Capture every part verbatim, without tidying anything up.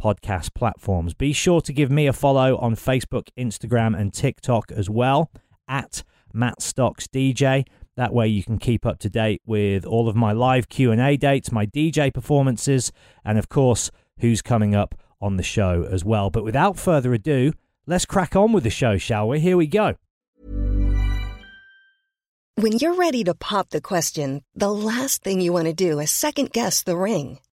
podcast platforms. Be sure to give me a follow on Facebook, Instagram, and TikTok as well, at Matt Stocks D J. That way you can keep up to date with all of my live Q and A dates, my D J performances, and of course, who's coming up on the show as well. But without further ado, let's crack on with the show, shall we? Here we go. When you're ready to pop the question, the last thing you want to do is second-guess the ring.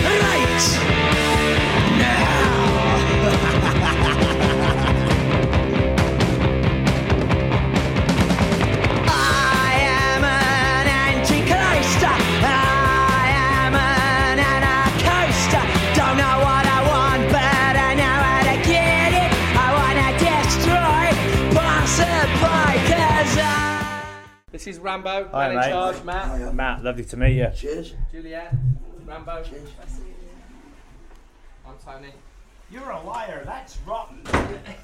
Right now, I am an antichrist. I am an anarchist. Don't know what I want, but I know how to get it. I want to destroy, possibly, because I... This is Rambo. Hi, man mate. In charge, Matt. Hiya. Matt, lovely to meet you. Cheers. Juliet, Rambo. Cheers. I'm Tony. You're a liar. That's rotten.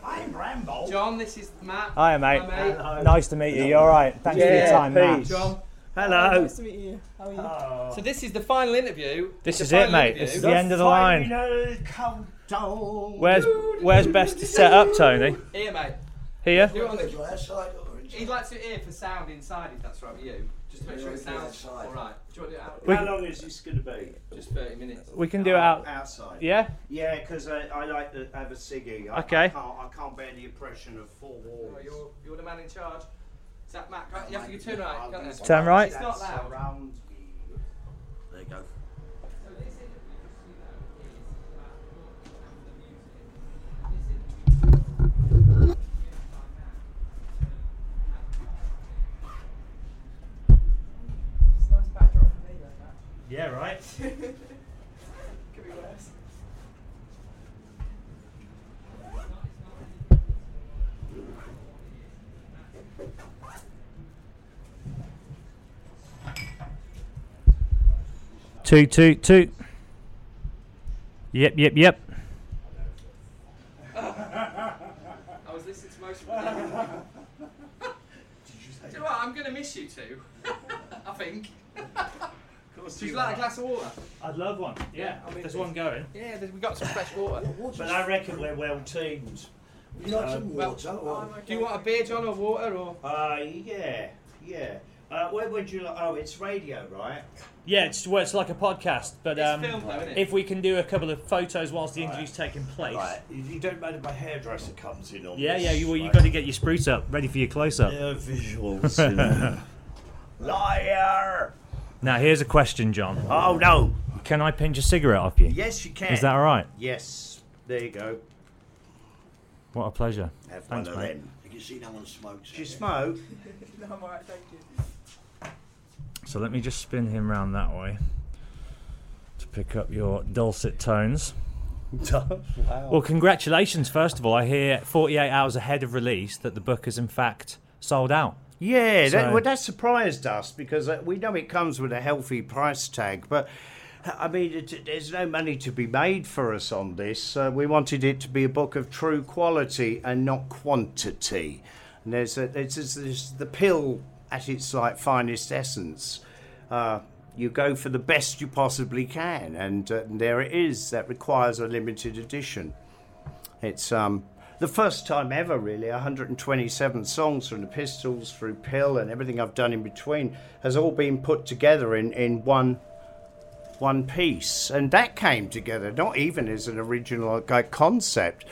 I'm Rambo. John, this is Matt. Hiya, mate. Hi, mate. Hello. Nice to meet you. You all right? Thanks yeah, for your time, Matt. John. Hello. Hello. Nice to meet you. How are you? Oh. So this is the final interview. This is it, mate. Interview. This is the, the end of the line. Countdown. Where's Where's best to set up, Tony? Here, mate. Here. Do it on the glass side. He'd like to hear for sound inside, if that's right with you. Just to make sure it sounds all right. Do you want to do it out? How long is this going to be? Just thirty minutes. We can do it out. Outside? Yeah? Yeah, because I, I like to have a ciggy. I, okay. I can't, I can't bear the oppression of four walls. Well, you're, you're the man in charge. Is that Matt? You have to turn right. Turn right. Turn right. It's not loud. Around. There you go. Yeah, right. Could be worse. Toot, toot, toot. Yep, yep, yep. I was listening to most of them. Did you say? Do you know what? I'm going to miss you two. I think. Would you like a glass of water? I'd love one. Yeah, yeah, there's one going. Yeah, we've got some fresh water. But I reckon we're well teamed. Would you like uh, some water? Well, do you want a beer, John, or water? Or? Uh, yeah, yeah. Uh, where would you like? Oh, it's radio, right? Yeah, it's, well, it's like a podcast, but um, film, though, isn't it? If we can do a couple of photos whilst the interview's right. taking place. Right. You don't matter, my hairdresser comes in on yeah, this. Yeah, yeah, you, well, right. You've got to get your spruce up, ready for your close-up. Yeah, visuals. You know. Liar! Now, here's a question, John. Oh, no. Can I pinch a cigarette off you? Yes, you can. Is that all right? Yes. There you go. What a pleasure. Have Thanks, one of mate. Them. You can see no one smokes. Do you smoke? No, I'm all right, thank you. So let me just spin him round that way to pick up your dulcet tones. Wow. Well, congratulations, first of all. I hear forty-eight hours ahead of release that the book is, in fact, sold out. Yeah, so. that, well, that surprised us because we know it comes with a healthy price tag, but I mean, it, there's no money to be made for us on this. Uh, we wanted it to be a book of true quality and not quantity. And there's, a, there's, there's, there's the pill at its like finest essence. Uh, you go for the best you possibly can, and, uh, and there it is. That requires a limited edition. It's um, the first time ever, really. one hundred twenty-seven songs from the Pistols through PiL and everything I've done in between has all been put together in, in one one piece. And that came together, not even as an original concept.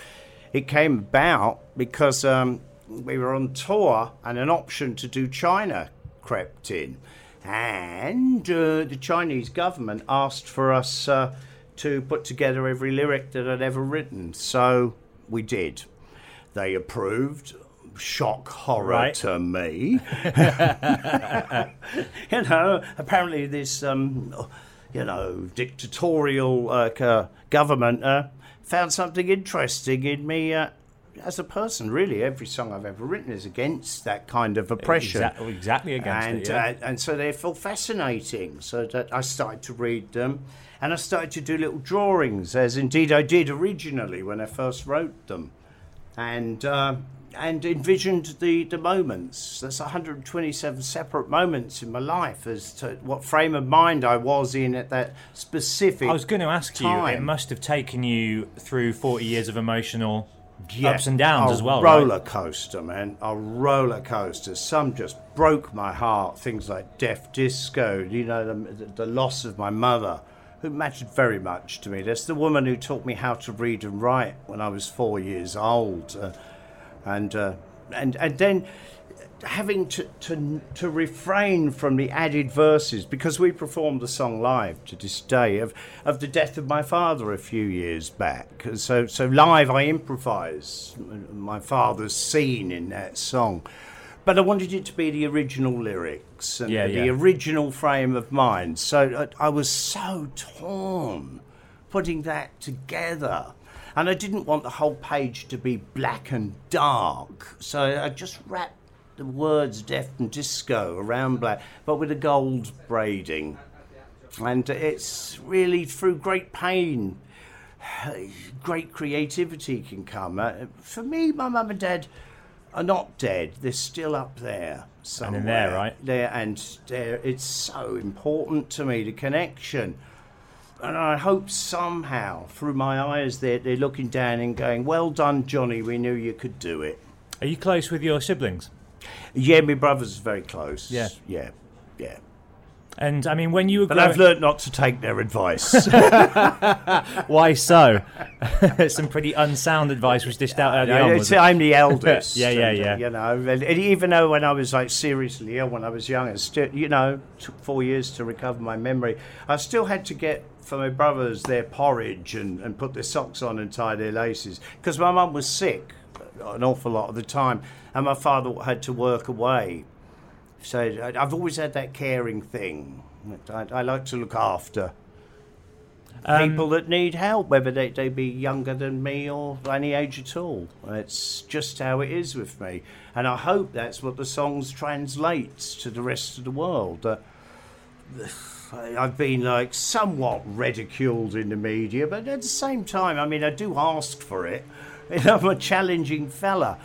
It came about because um, we were on tour and an option to do China crept in. And uh, the Chinese government asked for us uh, to put together every lyric that I'd ever written. So we did. They approved. Shock, horror right. to me. You know, apparently this, um, you know, dictatorial uh, government uh, found something interesting in me uh, as a person, really. Every song I've ever written is against that kind of oppression. Exactly, exactly against and, it, yeah. uh, and so they felt fascinating. So that I started to read them, and I started to do little drawings, as indeed I did originally when I first wrote them, and uh, and envisioned the, the moments. That's one hundred twenty-seven separate moments in my life as to what frame of mind I was in at that specific time. I was going to ask time. you, it must have taken you through forty years of emotional... Yeah. Ups and downs a as well, roller right? coaster, man. A roller coaster. Some just broke my heart. Things like Def Disco, you know, the, the loss of my mother, who mattered very much to me. That's the woman who taught me how to read and write when I was four years old, uh, and uh, and and then having to, to to refrain from the added verses, because we performed the song live to this day of, of the death of my father a few years back. So so live I improvised my father's scene in that song. But I wanted it to be the original lyrics and yeah, the yeah. original frame of mind. So I, I was so torn putting that together. And I didn't want the whole page to be black and dark. So I just wrapped the words Death and Disco around black, but with a gold braiding. And it's really through great pain, great creativity can come. For me, my mum and dad are not dead. They're still up there somewhere. And they're there, right? They're, and they're, it's so important to me, the connection. And I hope somehow, through my eyes, they're, they're looking down and going, well done, Johnny, we knew you could do it. Are you close with your siblings? Yeah, my brother's very close. Yeah, yeah, yeah. And I mean, when you were, but growing... I've learnt not to take their advice. Why so? Some pretty unsound advice was dished out early yeah, on. It's, I'm the eldest. yeah, yeah, and, yeah. You know, and even though when I was like seriously ill when I was young, it still, you know, took four years to recover my memory. I still had to get for my brothers their porridge and, and put their socks on and tie their laces because my mum was sick an awful lot of the time, and my father had to work away. So I've always had that caring thing. I, I like to look after um, people that need help, whether they, they be younger than me or any age at all. It's just how it is with me, and I hope that's what the songs translates to the rest of the world. Uh, I've been like somewhat ridiculed in the media, but at the same time, I mean, I do ask for it. I'm a challenging fella,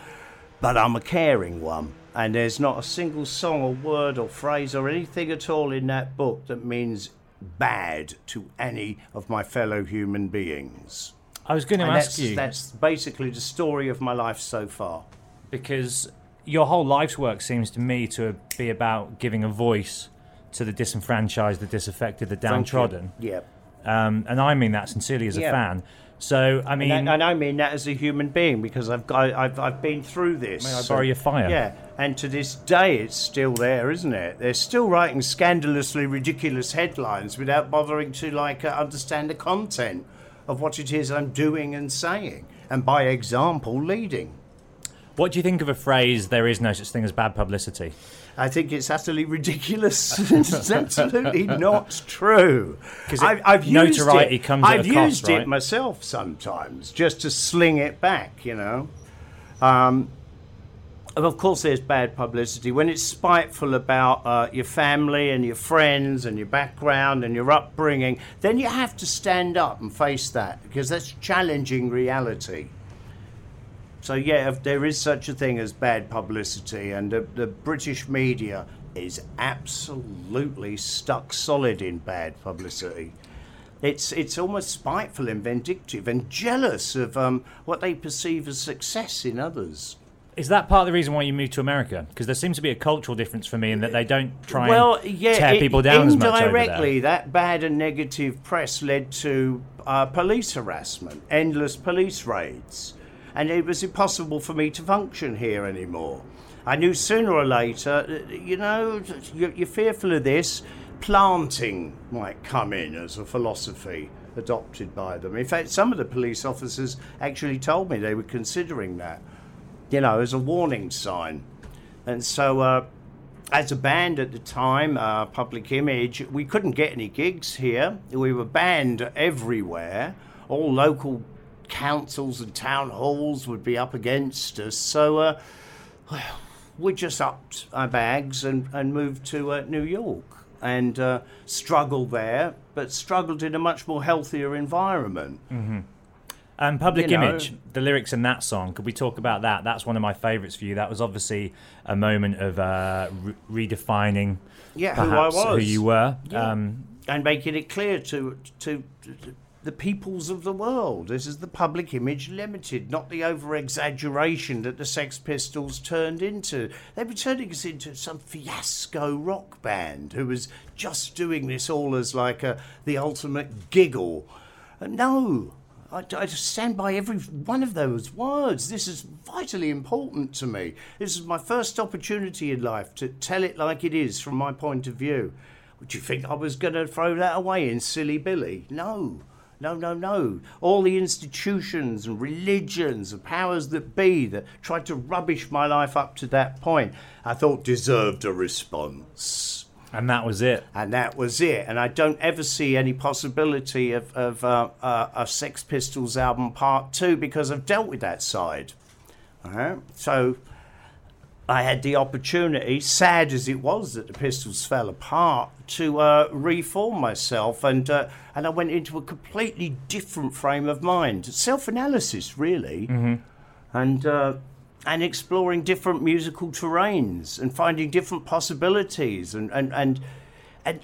but I'm a caring one. And there's not a single song or word or phrase or anything at all in that book that means bad to any of my fellow human beings. I was going to and ask that's, you... That's basically the story of my life so far. Because your whole life's work seems to me to be about giving a voice to the disenfranchised, the disaffected, the downtrodden. Yeah. Um, and I mean that sincerely as a yeah. fan. So I mean, and, that, and I mean that as a human being, because I've got, I've, I've been through this. May I borrow your fire? Yeah, and to this day, it's still there, isn't it? They're still writing scandalously ridiculous headlines without bothering to like uh, understand the content of what it is I'm doing and saying, and by example, leading. What do you think of a phrase, there is no such thing as bad publicity? I think it's utterly ridiculous. It's absolutely not true. Because I've, I've used notoriety it, comes I've at a cost, used right? it myself sometimes just to sling it back, you know. Um, of course there's bad publicity when it's spiteful about uh, your family and your friends and your background and your upbringing. Then you have to stand up and face that, because that's challenging reality. So yeah, if there is such a thing as bad publicity, and the, the British media is absolutely stuck solid in bad publicity. It's it's almost spiteful and vindictive and jealous of um, what they perceive as success in others. Is that part of the reason why you moved to America? Because there seems to be a cultural difference for me in that they don't try well, and yeah, tear it, people down as much over there. Indirectly, that bad and negative press led to uh, police harassment, endless police raids. And it was impossible for me to function here anymore. I knew sooner or later, you know, you're fearful of this. Planting might come in as a philosophy adopted by them. In fact, some of the police officers actually told me they were considering that, you know, as a warning sign. And so uh, as a band at the time, uh, Public Image, we couldn't get any gigs here. We were banned everywhere. All local councils and town halls would be up against us. So uh, we just upped our bags and, and moved to uh, New York. And uh, struggled there, but struggled in a much more healthier environment. Mm-hmm. And Public you Image, know, the lyrics in that song, could we talk about that? That's one of my favourites for you. That was obviously a moment of uh, re- redefining yeah, perhaps who I was, who you were. Yeah. Um, and making it clear to, to to the peoples of the world, this is the Public Image Limited, not the over-exaggeration that the Sex Pistols turned into. They were turning us into some fiasco rock band who was just doing this all as like a, the ultimate giggle. No, I, I stand by every one of those words. This is vitally important to me. This is my first opportunity in life to tell it like it is from my point of view. Would you think I was going to throw that away in Silly Billy? No. No, no, no. All the institutions and religions and powers that be that tried to rubbish my life up to that point, I thought deserved a response. And that was it. And that was it. And I don't ever see any possibility of, of uh, uh, a Sex Pistols album part two, because I've dealt with that side. All right? So I had the opportunity, sad as it was that the Pistols fell apart, to uh, reform myself, and uh, and I went into a completely different frame of mind, self-analysis really, mm-hmm. and uh, and exploring different musical terrains and finding different possibilities, and and, and and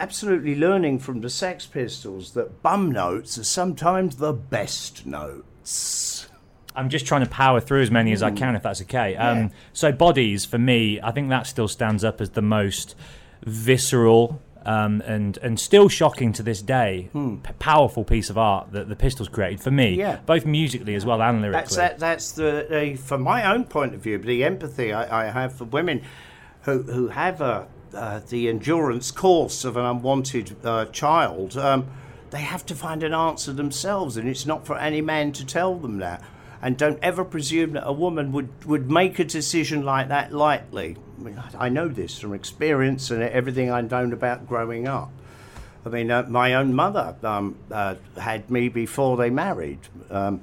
absolutely learning from the Sex Pistols that bum notes are sometimes the best notes. I'm just trying to power through as many as I can, if that's okay. Um, yeah. So Bodies, for me, I think that still stands up as the most visceral um, and and still shocking to this day, hmm. p- powerful piece of art that the Pistols created, for me, yeah. both musically as well and lyrically. That's, that, that's the uh, from my own point of view, the empathy I, I have for women who, who have a, uh, the endurance course of an unwanted uh, child. Um, they have to find an answer themselves, and it's not for any man to tell them that. And don't ever presume that a woman would, would make a decision like that lightly. I mean, I know this from experience and everything I've known about growing up. I mean, uh, my own mother um, uh, had me before they married. Um,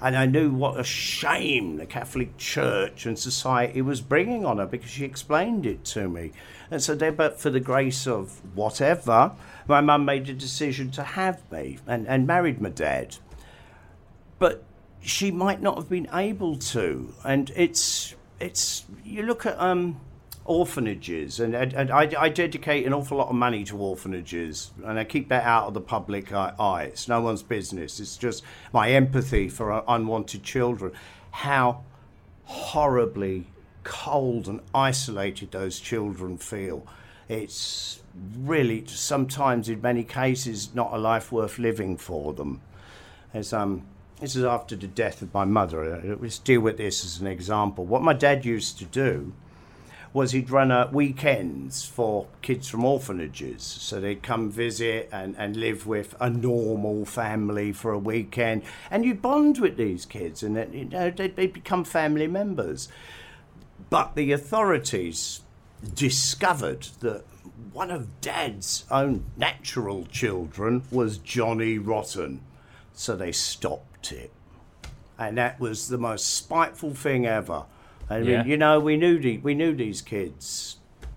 and I knew what a shame the Catholic Church and society was bringing on her, because she explained it to me. And so, there, but for the grace of whatever, my mum made a decision to have me and, and married my dad. But she might not have been able to, and it's it's you look at um orphanages, and and, and I, I dedicate an awful lot of money to orphanages, and I keep that out of the public eye. It's no one's business. It's just my empathy for unwanted children, how horribly cold and isolated those children feel. It's really, sometimes in many cases, not a life worth living for them. As um This is after the death of my mother. Let's deal with this as an example. What my dad used to do was he'd run uh, weekends for kids from orphanages. So they'd come visit and, and live with a normal family for a weekend. And you bond with these kids, and you know, they'd, they'd become family members. But the authorities discovered that one of Dad's own natural children was Johnny Rotten. So they stopped it, and that was the most spiteful thing ever. I mean, yeah. you know, we knew the, we knew these kids,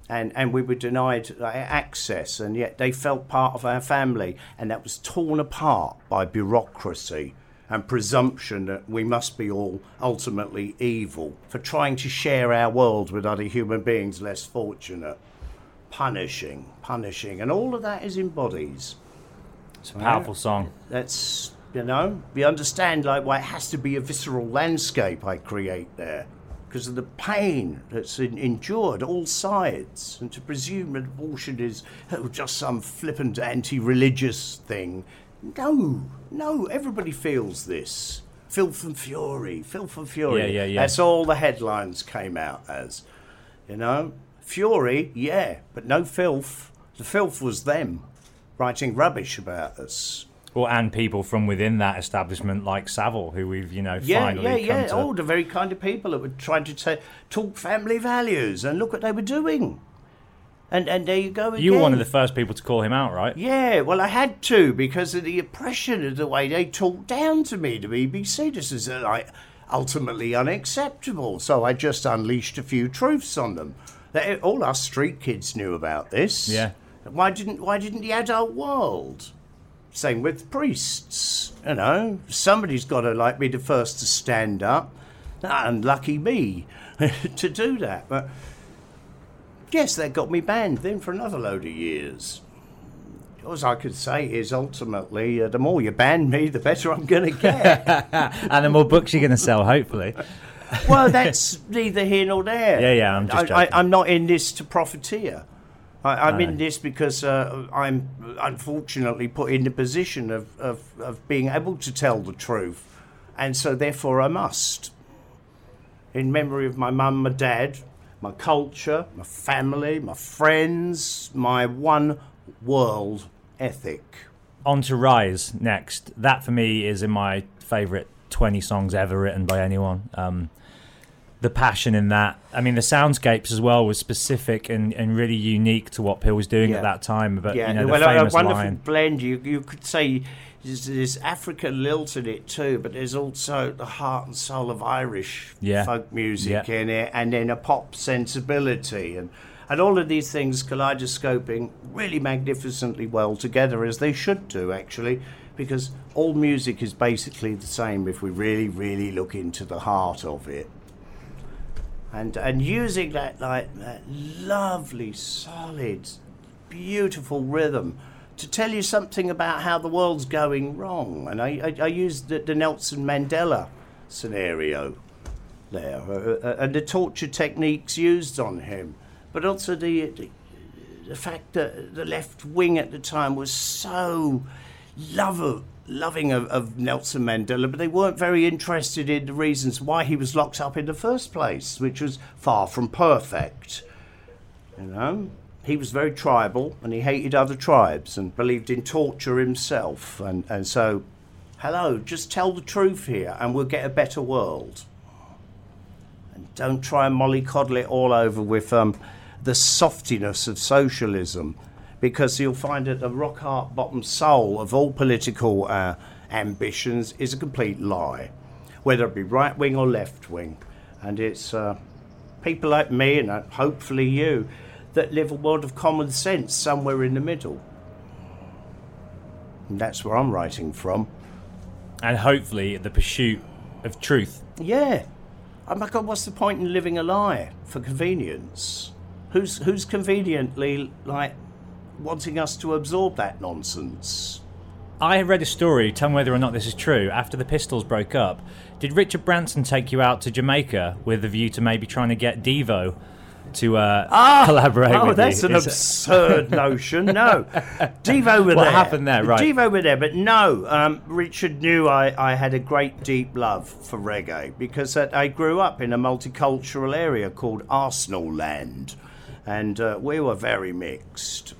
and, and we were denied like, access, and yet they felt part of our family, and that was torn apart by bureaucracy and presumption that we must be all ultimately evil for trying to share our world with other human beings less fortunate. Punishing, punishing, and all of that is in bodies. It's a powerful yeah. song. That's, you know, we understand like why it has to be a visceral landscape I create there. Because of the pain that's in, endured all sides, and to presume that abortion is oh, just some flippant anti-religious thing. No, no, everybody feels this. Filth and fury, filth and fury. Yeah, yeah, yeah. That's all the headlines came out as, you know. Fury, yeah, but no filth. The filth was them writing rubbish about us. Well, and people from within that establishment, like Savile, who we've, you know, yeah, finally yeah, come yeah. to... all the very kind of people that were trying to t- talk family values, and look what they were doing. And and there you go again. You were one of the first people to call him out, right? Yeah, well, I had to, because of the oppression of the way they talked down to me, the B B C. This is, like, ultimately unacceptable. So I just unleashed a few truths on them. That all us street kids knew about this. Yeah. Why didn't Why didn't the adult world... Same with priests, you know. Somebody's got to, like, be the first to stand up. And lucky me to do that. But, yes, that got me banned then for another load of years. All I could say is, ultimately, uh, the more you ban me, the better I'm going to get. And the more books you're going to sell, hopefully. Well, that's neither here nor there. Yeah, yeah, I'm just I, I, I'm not in this to profiteer. I, I'm in this because uh, I'm unfortunately put in the position of, of, of being able to tell the truth, and so therefore I must. In memory of my mum, my dad, my culture, my family, my friends, my one world ethic. On to Rise next. That for me is in my favourite twenty songs ever written by anyone. Um, The passion in that. I mean, the soundscapes as well was specific and, and really unique to what PiL was doing yeah. at that time. But, yeah. you know, the well, famous a wonderful line. Blend. You you could say there's, there's African lilt in it too, but there's also the heart and soul of Irish yeah. folk music yeah. in it, and then a pop sensibility. And, and all of these things kaleidoscoping really magnificently well together, as they should do, actually, because all music is basically the same if we really, really look into the heart of it. And and using that like that lovely, solid, beautiful rhythm to tell you something about how the world's going wrong. And I I, I used the, the Nelson Mandela scenario there, uh, uh, and the torture techniques used on him, but also the, the the fact that the left wing at the time was so love loving of, of Nelson Mandela, but they weren't very interested in the reasons why he was locked up in the first place, which was far from perfect. You know, he was very tribal, and he hated other tribes and believed in torture himself. And, and so, hello, just tell the truth here, and we'll get a better world. And don't try and mollycoddle it all over with um, the softiness of socialism. Because you'll find that the rock, heart, bottom soul of all political uh, ambitions is a complete lie, whether it be right wing or left wing. And it's uh, people like me, and hopefully you, that live a world of common sense somewhere in the middle. And that's where I'm writing from. And hopefully the pursuit of truth. Yeah. Oh my God, what's the point in living a lie for convenience? Who's who's conveniently, like... wanting us to absorb that nonsense. I read a story, tell me whether or not this is true, after the Pistols broke up. Did Richard Branson take you out to Jamaica with a view to maybe trying to get Devo to uh, ah, collaborate oh, with you? Oh, that's an is absurd it? notion, no. Devo were what there. What happened there, right? Devo were there, but no. Um, Richard knew I, I had a great deep love for reggae, because uh, I grew up in a multicultural area called Arsenal Land, and uh, we were very mixed.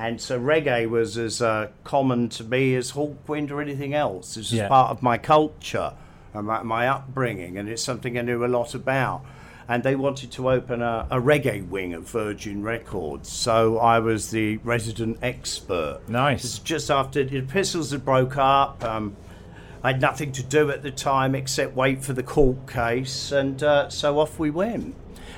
And so reggae was as uh, common to me as Hawkwind or anything else. This was yeah. part of my culture and my, my upbringing, and it's something I knew a lot about. And they wanted to open a, a reggae wing at Virgin Records, so I was the resident expert. Nice. It's just after the Pistols had broke up, um, I had nothing to do at the time except wait for the court case, and uh, so off we went.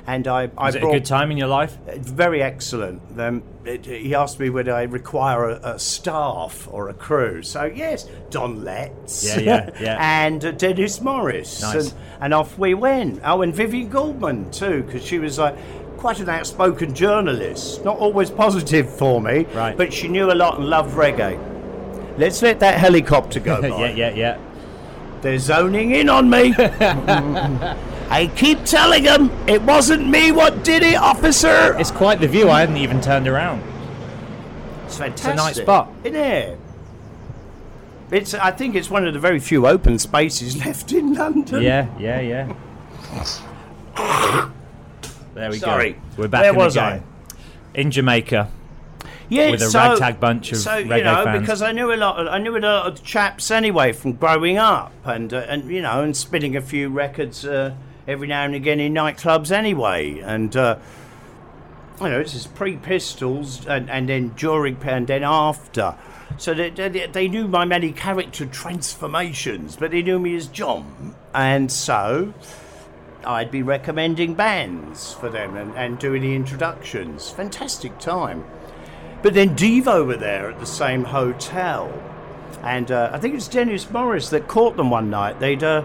And I, I was it brought, a good time in your life? Very excellent. Um, it, he asked me would I require a, a staff or a crew. So yes, Don Letts, yeah, yeah, yeah. and uh, Dennis Morris, nice. and, and off we went. Oh, and Vivien Goldman too, because she was like quite an outspoken journalist, not always positive for me, right. but she knew a lot and loved reggae. Let's let that helicopter go by. yeah, yeah, yeah. They're zoning in on me. I keep telling them it wasn't me what did it, officer. It's quite the view. I hadn't even turned around. It's fantastic. It's a nice spot, isn't it? It's. I think it's one of the very few open spaces left in London. Yeah, yeah, yeah. There we Sorry. go. Sorry, we're back. Where in was the game. I? In Jamaica. Yeah, with a so, ragtag bunch of so, reggae you know, fans. Because I knew a lot, of, I knew a lot of chaps anyway from growing up, and uh, and you know, and spinning a few records. Uh, every now and again in nightclubs anyway, and uh, you know, this is pre-Pistols and, and then during and then after, so they, they, they knew my many character transformations, but they knew me as John, and so I'd be recommending bands for them and, and doing the introductions. Fantastic time. But then Devo were there at the same hotel, and uh, I think it was Dennis Morris that caught them one night. They'd uh,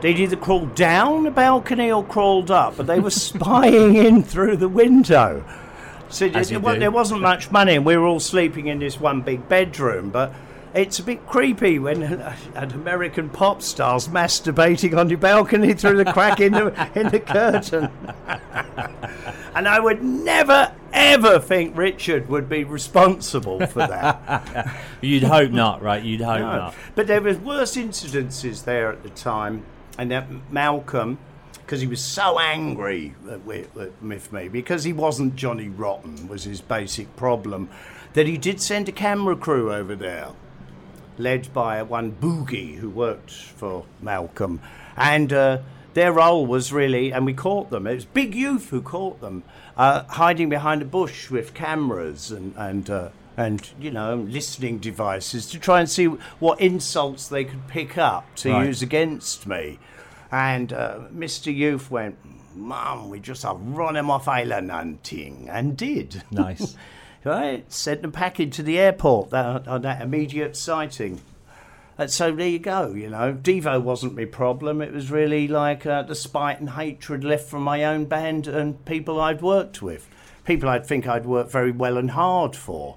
They'd either crawled down a balcony or crawled up, but they were spying in through the window. So it, it, well, there wasn't much money, and we were all sleeping in this one big bedroom, but it's a bit creepy when an American pop star's masturbating on your balcony through the crack in the, in the curtain. And I would never, ever think Richard would be responsible for that. You'd hope not, right? You'd hope no. not. But there was worse incidences there at the time. And then Malcolm, because he was so angry with, with me, because he wasn't Johnny Rotten, was his basic problem, that he did send a camera crew over there, led by one Boogie, who worked for Malcolm. And uh, their role was really, and we caught them, it was Big Youth who caught them, uh, hiding behind a bush with cameras and... and uh, and, you know, listening devices to try and see what insults they could pick up to right. use against me. And uh, Mister Youth went, Mum, we just have run him off island hunting, and did. Nice. Right? Sent them packing to the airport that, on that immediate sighting. And so there you go, you know. Devo wasn't my problem. It was really like uh, the spite and hatred left from my own band and people I'd worked with, people I'd think I'd worked very well and hard for.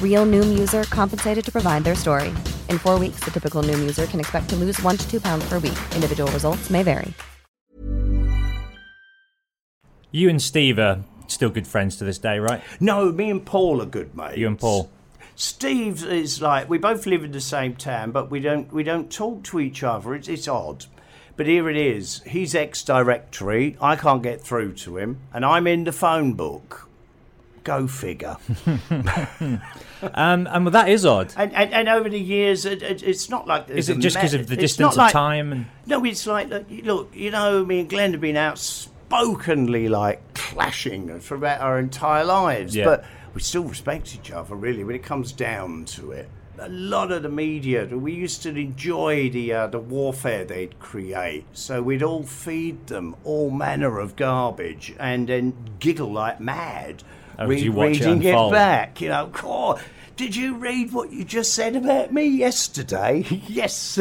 Real Noom user compensated to provide their story. In four weeks, the typical Noom user can expect to lose one to two pounds per week. Individual results may vary. You and Steve are still good friends to this day, right? No, me and Paul are good mates. You and Paul. Steve is like, we both live in the same town, but we don't we don't talk to each other. It's, it's odd. But here it is. He's ex-directory. I can't get through to him. And I'm in the phone book. Go figure. um, and well, that is odd. And, and, and over the years, it, it, it's not like... Is it just because me- of the distance like, of time? And- no, it's like, look, you know, me and Glenn have been outspokenly, like, clashing throughout our entire lives. Yeah. But we still respect each other, really, when it comes down to it. A lot of the media, we used to enjoy the uh, the warfare they'd create. So we'd all feed them all manner of garbage and then giggle like mad, oh, re- reading it, it back. You know, oh, did you read what you just said about me yesterday? Yes.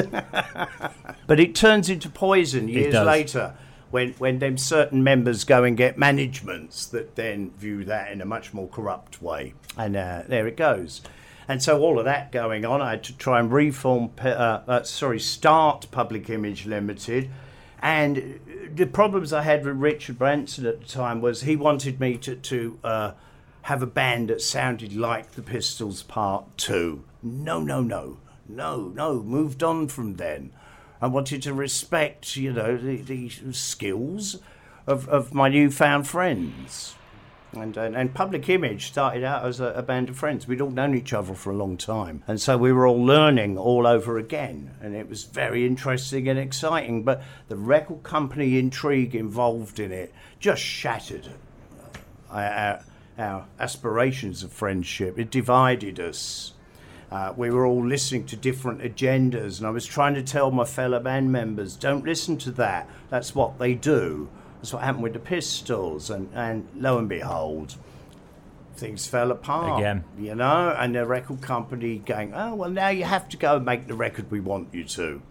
But it turns into poison years later when, when them certain members go and get managements that then view that in a much more corrupt way. And uh, there it goes. And so all of that going on, I had to try and reform, uh, uh, sorry, start Public Image Limited. And the problems I had with Richard Branson at the time was he wanted me to, to uh, have a band that sounded like the Pistols Part Two. No, no, no, no, no, moved on from then. I wanted to respect, you know, the, the skills of, of my newfound friends. And, and and Public Image started out as a, a band of friends. We'd all known each other for a long time. And so we were all learning all over again. And it was very interesting and exciting. But the record company intrigue involved in it just shattered our, our aspirations of friendship. It divided us. Uh, we were all listening to different agendas. And I was trying to tell my fellow band members, don't listen to that. That's what they do. That's what happened with the Pistols, and, and lo and behold, things fell apart again. You know, and the record company going, oh well, now you have to go and make the record we want you to.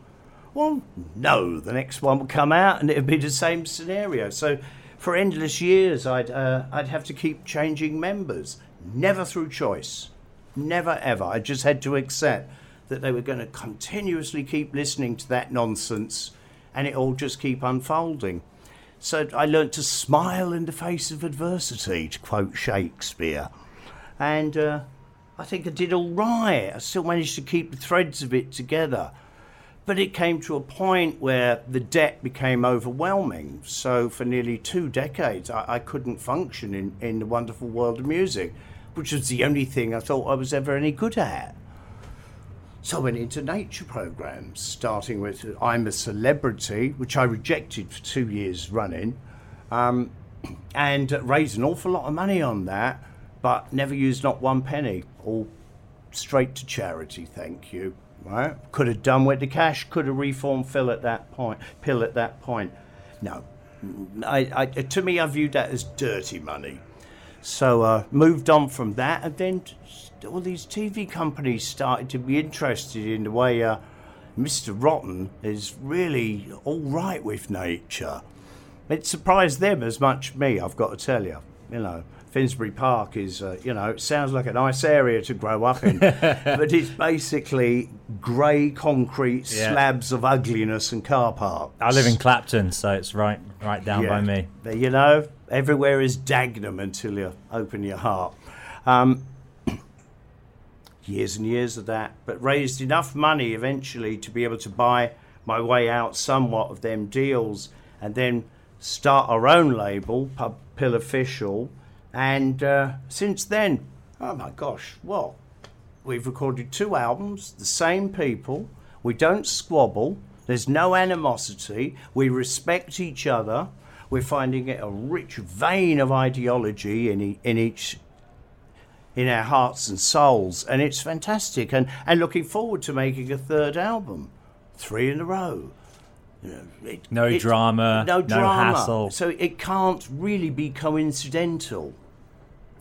Well, no, the next one will come out, and it'll be the same scenario. So, for endless years, I'd uh, I'd have to keep changing members, never through choice, never ever. I just had to accept that they were going to continuously keep listening to that nonsense, and it all just keep unfolding. So I learnt to smile in the face of adversity, to quote Shakespeare. And uh, I think I did all right. I still managed to keep the threads of it together. But it came to a point where the debt became overwhelming. So for nearly two decades, I, I couldn't function in, in the wonderful world of music, which was the only thing I thought I was ever any good at. So I went into nature programs, starting with I'm a Celebrity, which I rejected for two years running, um, and raised an awful lot of money on that, but never used not one penny, all straight to charity, thank you. Right? Could have done with the cash, could have reformed Phil at that point, Pill at that point. No, I, I, to me, I viewed that as dirty money. So uh, moved on from that, and then all these T V companies started to be interested in the way uh, Mister Rotten is really all right with nature. It surprised them as much me, I've got to tell you. You know, Finsbury Park is, uh, you know, it sounds like a nice area to grow up in, but it's basically grey concrete yeah. slabs of ugliness and car parks. I live in Clapton, so it's right, right down yeah. by me. But, you know, everywhere is Dagenham until you open your heart. Um, years and years of that, but raised enough money eventually to be able to buy my way out somewhat of them deals and then start our own label, PiL Official. And uh, since then, oh my gosh, well, we've recorded two albums, the same people. We don't squabble. There's no animosity. We respect each other. We're finding it a rich vein of ideology in e- in each in our hearts and souls, and it's fantastic. And, and looking forward to making a third album, three in a row. You know, it, no it, drama, no drama, no hassle. So it can't really be coincidental.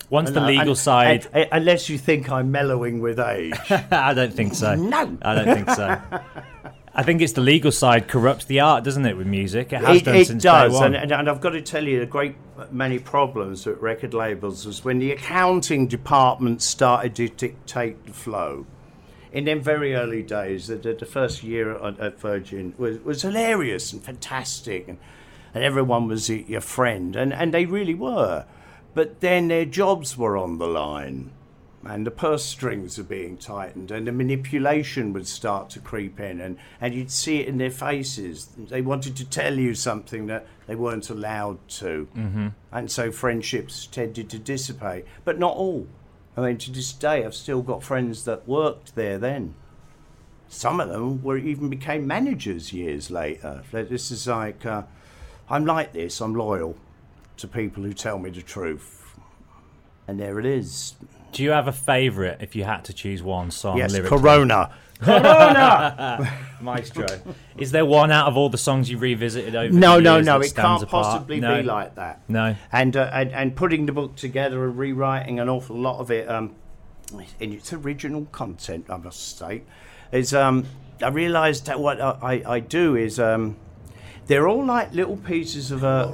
Once and, the legal and, side, and, and, unless you think I'm mellowing with age, I don't think so. No, I don't think so. I think it's the legal side corrupts the art, doesn't it, with music? It has it, done it since does, day one. And, and I've got to tell you, the great many problems at record labels was when the accounting department started to dictate the flow. In them very early days, the, the first year at, at Virgin was, was hilarious and fantastic, and, and everyone was your friend, and, and they really were. But then their jobs were on the line. and the purse strings were being tightened, and the manipulation would start to creep in, and, and you'd see it in their faces. They wanted to tell you something that they weren't allowed to. Mm-hmm. And so friendships tended to dissipate, but not all. I mean, to this day, I've still got friends that worked there then. Some of them were even became managers years later. This is like, uh, I'm like this, I'm loyal to people who tell me the truth. And there it is. Do you have a favourite if you had to choose one song? Yes, lyrically? Corona. Corona! Maestro. Is there one out of all the songs you revisited over no, the years? No, no, no. It can't apart? possibly no. be like that. No. And, uh, and and putting the book together and rewriting an awful lot of it, um, in its original content, I must say, is um, I realised that what I, I do is um, they're all like little pieces of a...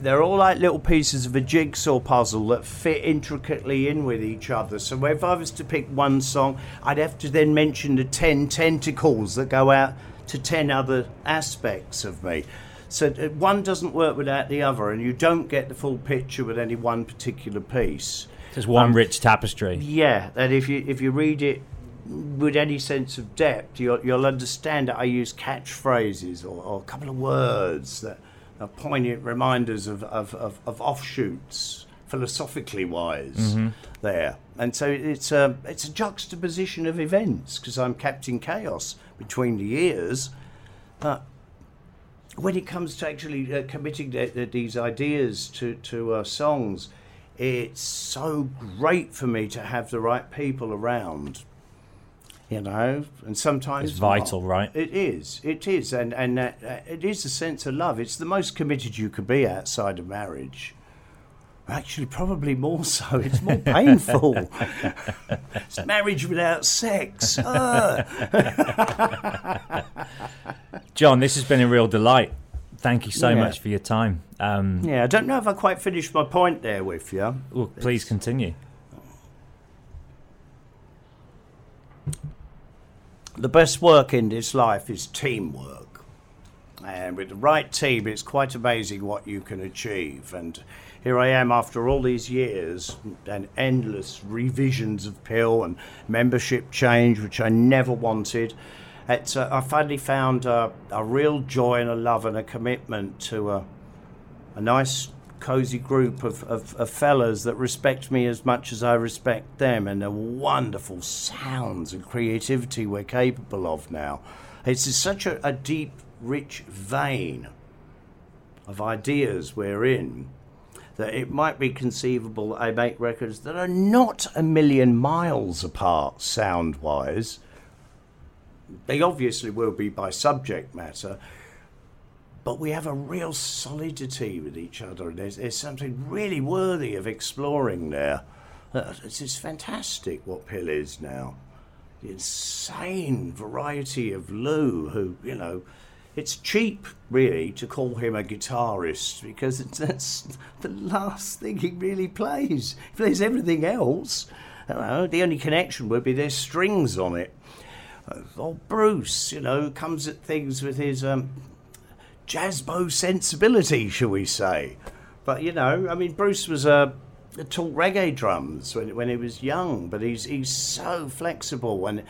They're all like little pieces of a jigsaw puzzle that fit intricately in with each other. So if I was to pick one song, I'd have to then mention the ten tentacles that go out to ten other aspects of me. So one doesn't work without the other, and you don't get the full picture with any one particular piece. There's one um, rich tapestry. Yeah, and if you if you read it with any sense of depth, you'll, you'll understand that I use catchphrases or, or a couple of words that... poignant reminders of, of, of, of offshoots, philosophically wise, mm-hmm. there. And so it's a, it's a juxtaposition of events, because I'm Captain Chaos between the years. But when it comes to actually uh, committing the, the, these ideas to, to uh, songs, it's so great for me to have the right people around. You know, and sometimes it's vital, not. Right? It is, it is, and and uh, it is a sense of love. It's the most committed you could be outside of marriage. Actually, probably more so. It's more painful. It's marriage without sex. Uh. John, this has been a real delight. Thank you so yeah. much for your time. Um, yeah, I don't know if I quite finished my point there with you. Well, please it's, continue. The best work in this life is teamwork, and with the right team it's quite amazing what you can achieve. And here I am after all these years and endless revisions of PiL and membership change, which I never wanted. It's, uh, I finally found uh, a real joy and a love and a commitment to a, a nice cozy group of, of, of fellas that respect me as much as I respect them, and the wonderful sounds and creativity we're capable of now. It's such a, a deep, rich vein of ideas we're in that it might be conceivable I make records that are not a million miles apart sound-wise. They obviously will be by subject matter, but we have a real solidity with each other, and there's, there's something really worthy of exploring there. It's, it's fantastic what PiL is now. The insane variety of Lou, who, you know, it's cheap, really, to call him a guitarist, because it's, that's the last thing he really plays. He plays everything else. I don't know, the only connection would be there's strings on it. Or Bruce, you know, comes at things with his... Um, Jazzbo sensibility, shall we say? But you know, I mean, Bruce was a, a taught reggae drums when when he was young, but he's he's so flexible, and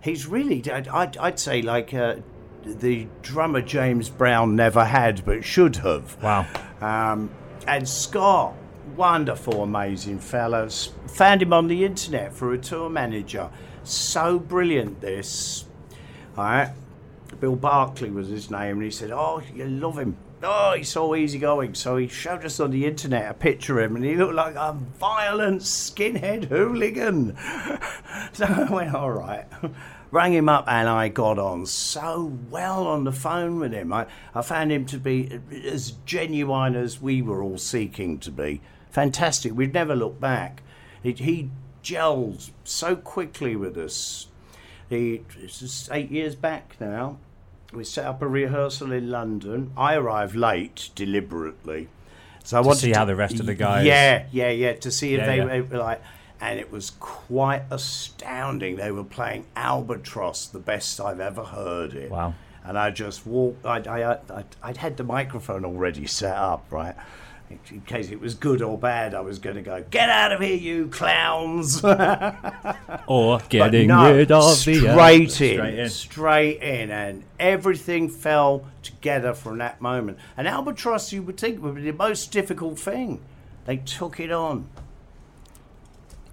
he's really I'd I'd say like uh, the drummer James Brown never had but should have. Wow. Um, and Scott, wonderful, amazing fellow. Found him on the internet for a tour manager. So brilliant, this. All right. Bill Barkley was his name, and he said, oh, you love him. Oh, he's so easygoing. So he showed us on the internet a picture of him, and he looked like a violent skinhead hooligan. So I went, all right. Rang him up, and I got on so well on the phone with him. I, I found him to be as genuine as we were all seeking to be. Fantastic. We'd never looked back. He, he gelled so quickly with us. He, this is eight years back now. We set up a rehearsal in London. I arrived late, deliberately. So I to wanted see to, how the rest of the guys. Yeah, yeah, yeah. To see if yeah, they yeah. were like, and it was quite astounding. They were playing Albatross, the best I've ever heard it. Wow! And I just walked. I, I, I, I'd had the microphone already set up, right? in case it was good or bad, I was going to go, "Get out of here, you clowns!" Or getting no, rid of straight the in, straight in, straight in, and everything fell together from that moment. And Albatross, you would think, would be the most difficult thing. They took it on.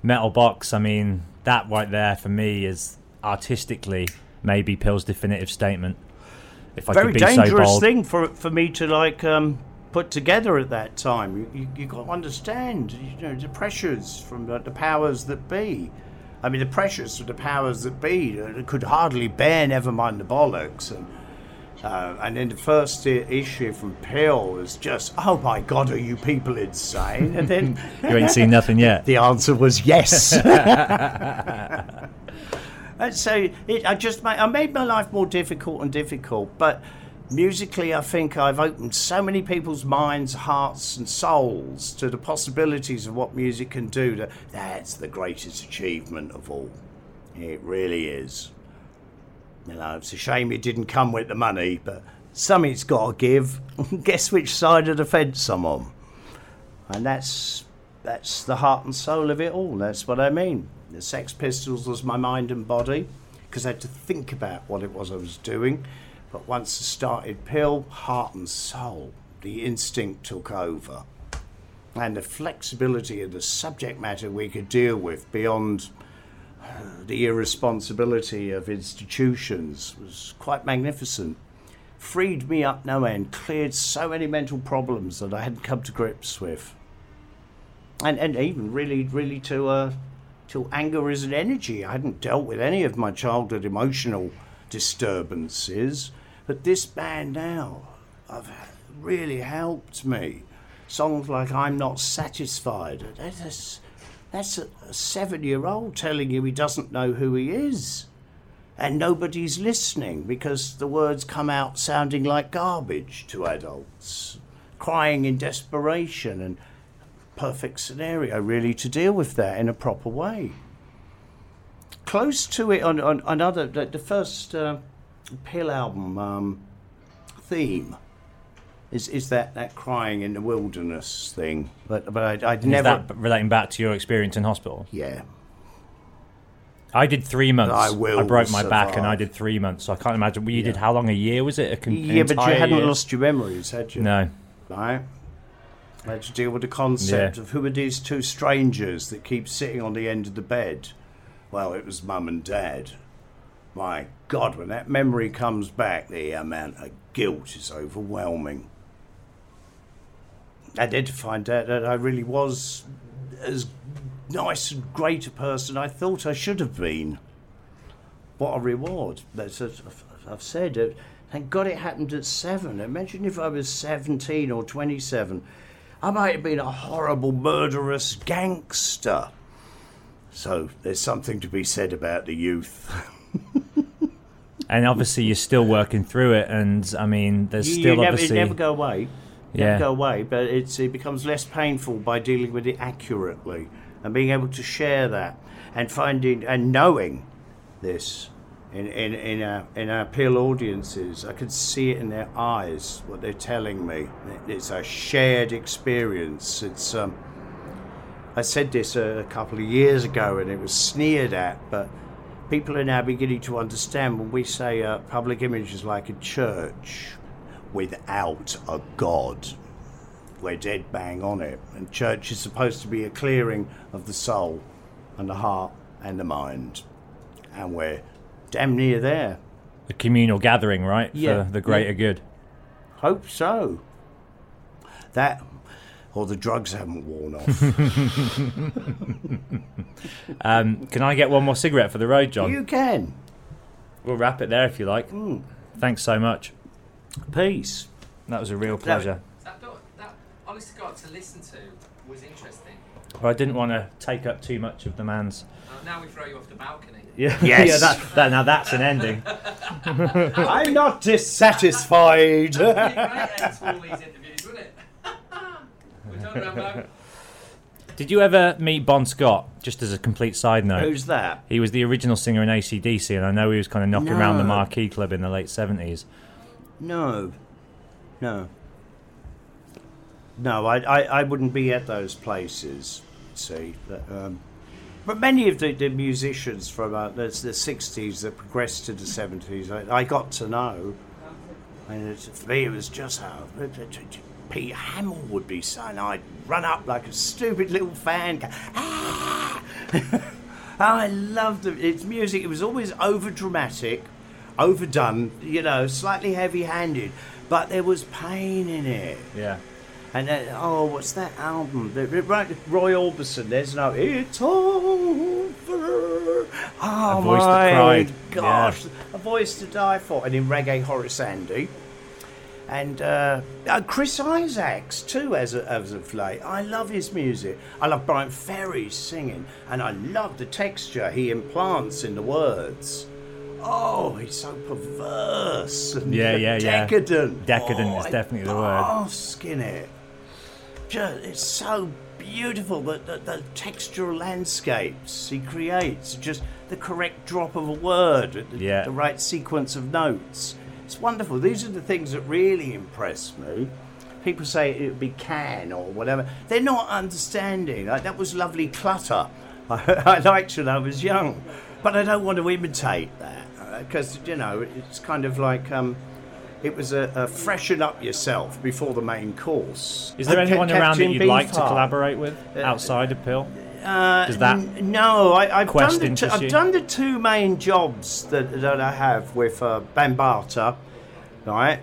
Metal Box. I mean, that right there for me is artistically maybe PiL's definitive statement. If I Very could be dangerous so bold. Thing for for me to like. Um, put together at that time. You, you, you got to understand, you know, the pressures from the, the powers that be. I mean, the pressures from the powers that be uh, could hardly bear, never mind the bollocks. And uh, and then the first issue from PiL was just, oh my God, are you people insane? And then you ain't seen nothing yet. The answer was yes. And so it, I just made, I made my life more difficult and difficult, but musically, I think I've opened so many people's minds, hearts and souls to the possibilities of what music can do. That that's the greatest achievement of all. It really is. You know, it's a shame it didn't come with the money, but something's got to give. Guess which side of the fence I'm on. And that's, that's the heart and soul of it all. That's what I mean. The Sex Pistols was my mind and body, because I had to think about what it was I was doing. But once I started PiL, heart and soul, the instinct took over. And the flexibility of the subject matter we could deal with beyond the irresponsibility of institutions was quite magnificent. Freed me up no end, cleared so many mental problems that I hadn't come to grips with. And and even really, really to, uh, to anger as an energy. I hadn't dealt with any of my childhood emotional disturbances. But this band now have really helped me. Songs like I'm Not Satisfied. That's, that's a, a seven-year-old telling you he doesn't know who he is. And nobody's listening because the words come out sounding like garbage to adults. Crying in desperation, and perfect scenario really to deal with that in a proper way. Close to it on, on another, the, the first... Uh, PiL album um, theme is is that, that crying in the wilderness thing, but but I'd, I'd never that relating back to your experience in hospital. Yeah, I did three months. I will. I broke my survive. back, and I did three months. So I can't imagine. Well, you yeah. did how long? A year was it? A con- yeah, but you hadn't year? lost your memories, had you? No. Right. I had to deal with the concept yeah. of who are these two strangers that keep sitting on the end of the bed. Well, it was Mum and Dad. My God, when that memory comes back, the amount of guilt is overwhelming. I did find out that I really was as nice and great a person I thought I should have been. What a reward. That's a, I've said it. Thank God it happened at seven. Imagine if I was seventeen or twenty-seven. I might have been a horrible, murderous gangster. So there's something to be said about the youth. And obviously you're still working through it, and I mean there's you, still you never, obviously it never go away yeah. never go away but it's it becomes less painful by dealing with it accurately and being able to share that and finding and knowing this in, in, in our in our PiL audiences. I could see it in their eyes what they're telling me. It's a shared experience. It's um, I said this a, a couple of years ago and it was sneered at, but people are now beginning to understand when we say uh, public image is like a church without a God. We're dead bang on it. And church is supposed to be a clearing of the soul and the heart and the mind. And we're damn near there. A communal gathering, right? Yeah. For the greater yeah. good. Hope so. That... or the drugs haven't worn off. um, can I get one more cigarette for the road, John? You can. We'll wrap it there if you like. Mm. Thanks so much. Peace. That was a real pleasure. That, that, that honest to God, to listen to was interesting. But I didn't want to take up too much of the man's... Uh, now we throw you off the balcony. Yeah. Yes. yeah, that, that, now that's an ending. I'm not dissatisfied. That ends all these interviews, wouldn't it? Did you ever meet Bon Scott? Just as a complete side note. Who's that? He was the original singer in A C D C, and I know he was kind of knocking no. around the Marquee Club in the late seventies. No. No. No, I, I, I wouldn't be at those places, see. But, um, but many of the, the musicians from uh, the, the sixties that progressed to the seventies, I, I got to know. And it's, for me, it was just how Pete Hamill would be saying, I'd run up like a stupid little fan. Go, ah! I loved it. It's music. It was always over-dramatic, overdone, you know, slightly heavy-handed. But there was pain in it. Yeah. And then, oh, what's that album? Right, Roy Orbison, there's no, it's over. Oh, my gosh. Yeah. A voice to die for. And in reggae, Horace Andy. And uh, Chris Isaacs, too, as a, as a play. I love his music. I love Brian Ferry's singing. And I love the texture he implants in the words. Oh, he's so perverse and yeah, yeah, decadent. Yeah. Decadent oh, is definitely the word. Oh, skin it. Just, it's so beautiful, but the, the textural landscapes he creates, just the correct drop of a word, the, yeah. the right sequence of notes. It's wonderful. These are the things that really impress me. People say it would be can or whatever. They're not understanding. Like, that was lovely clutter. I, I liked when I was young, but I don't want to imitate that because, you know, it's kind of like... Um, It was a, a freshen up yourself before the main course. Is there and anyone ca- around that you'd Beefheart. like to collaborate with outside of P I L? Uh, Does that n- no, I, I've, quest done the t- I've done the two main jobs that, that I have with uh, Bambata, right?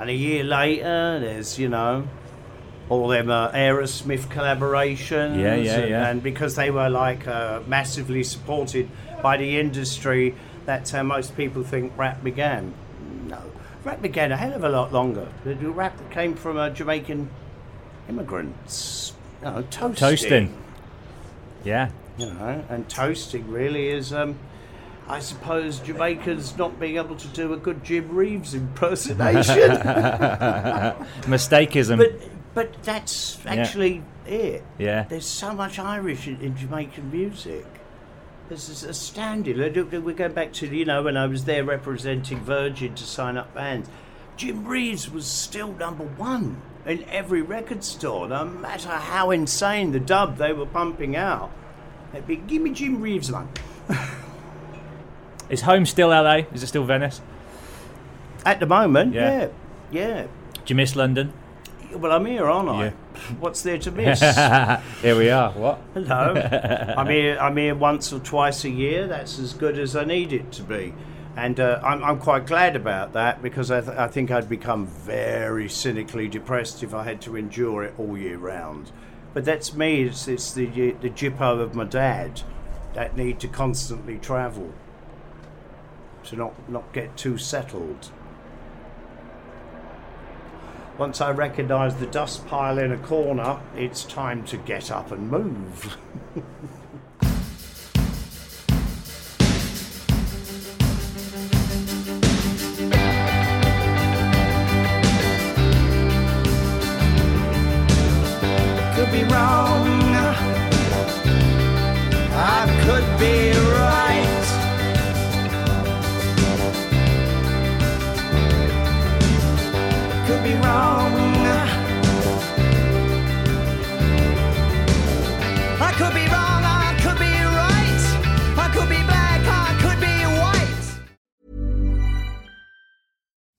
And a year later, there's, you know, all them uh, Aerosmith collaborations. Yeah, yeah, and, yeah. And because they were like uh, massively supported by the industry, that's how most people think rap began. No. Rap began a hell of a lot longer. The rap came from uh, Jamaican immigrants. No, toasting. Toasting. Yeah. You know, and toasting really is, um, I suppose, Jamaicans not being able to do a good Jim Reeves impersonation. Mistakeism. But but that's actually yeah. it. Yeah. There's so much Irish in, in Jamaican music. This is astounding. We're going back to, you know, when I was there representing Virgin to sign up bands. Jim Reeves was still number one in every record store, no matter how insane the dub they were pumping out. They'd be, give me Jim Reeves one. Is home still L A? Is it still Venice? At the moment, yeah. Yeah. yeah. Do you miss London? Well, I'm here, aren't I? Yeah. What's there to miss? Here we are. What? Hello. I'm here. I'm here once or twice a year. That's as good as I need it to be, and uh, I'm, I'm quite glad about that because I, th- I think I'd become very cynically depressed if I had to endure it all year round. But that's me. It's, it's the the gypo of my dad, that need to constantly travel, to not not get too settled. Once I recognise the dust pile in a corner, it's time to get up and move. Could be wrong. I could be right. Could be wrong. I could be wrong, I could be right. I could be black, I could be white.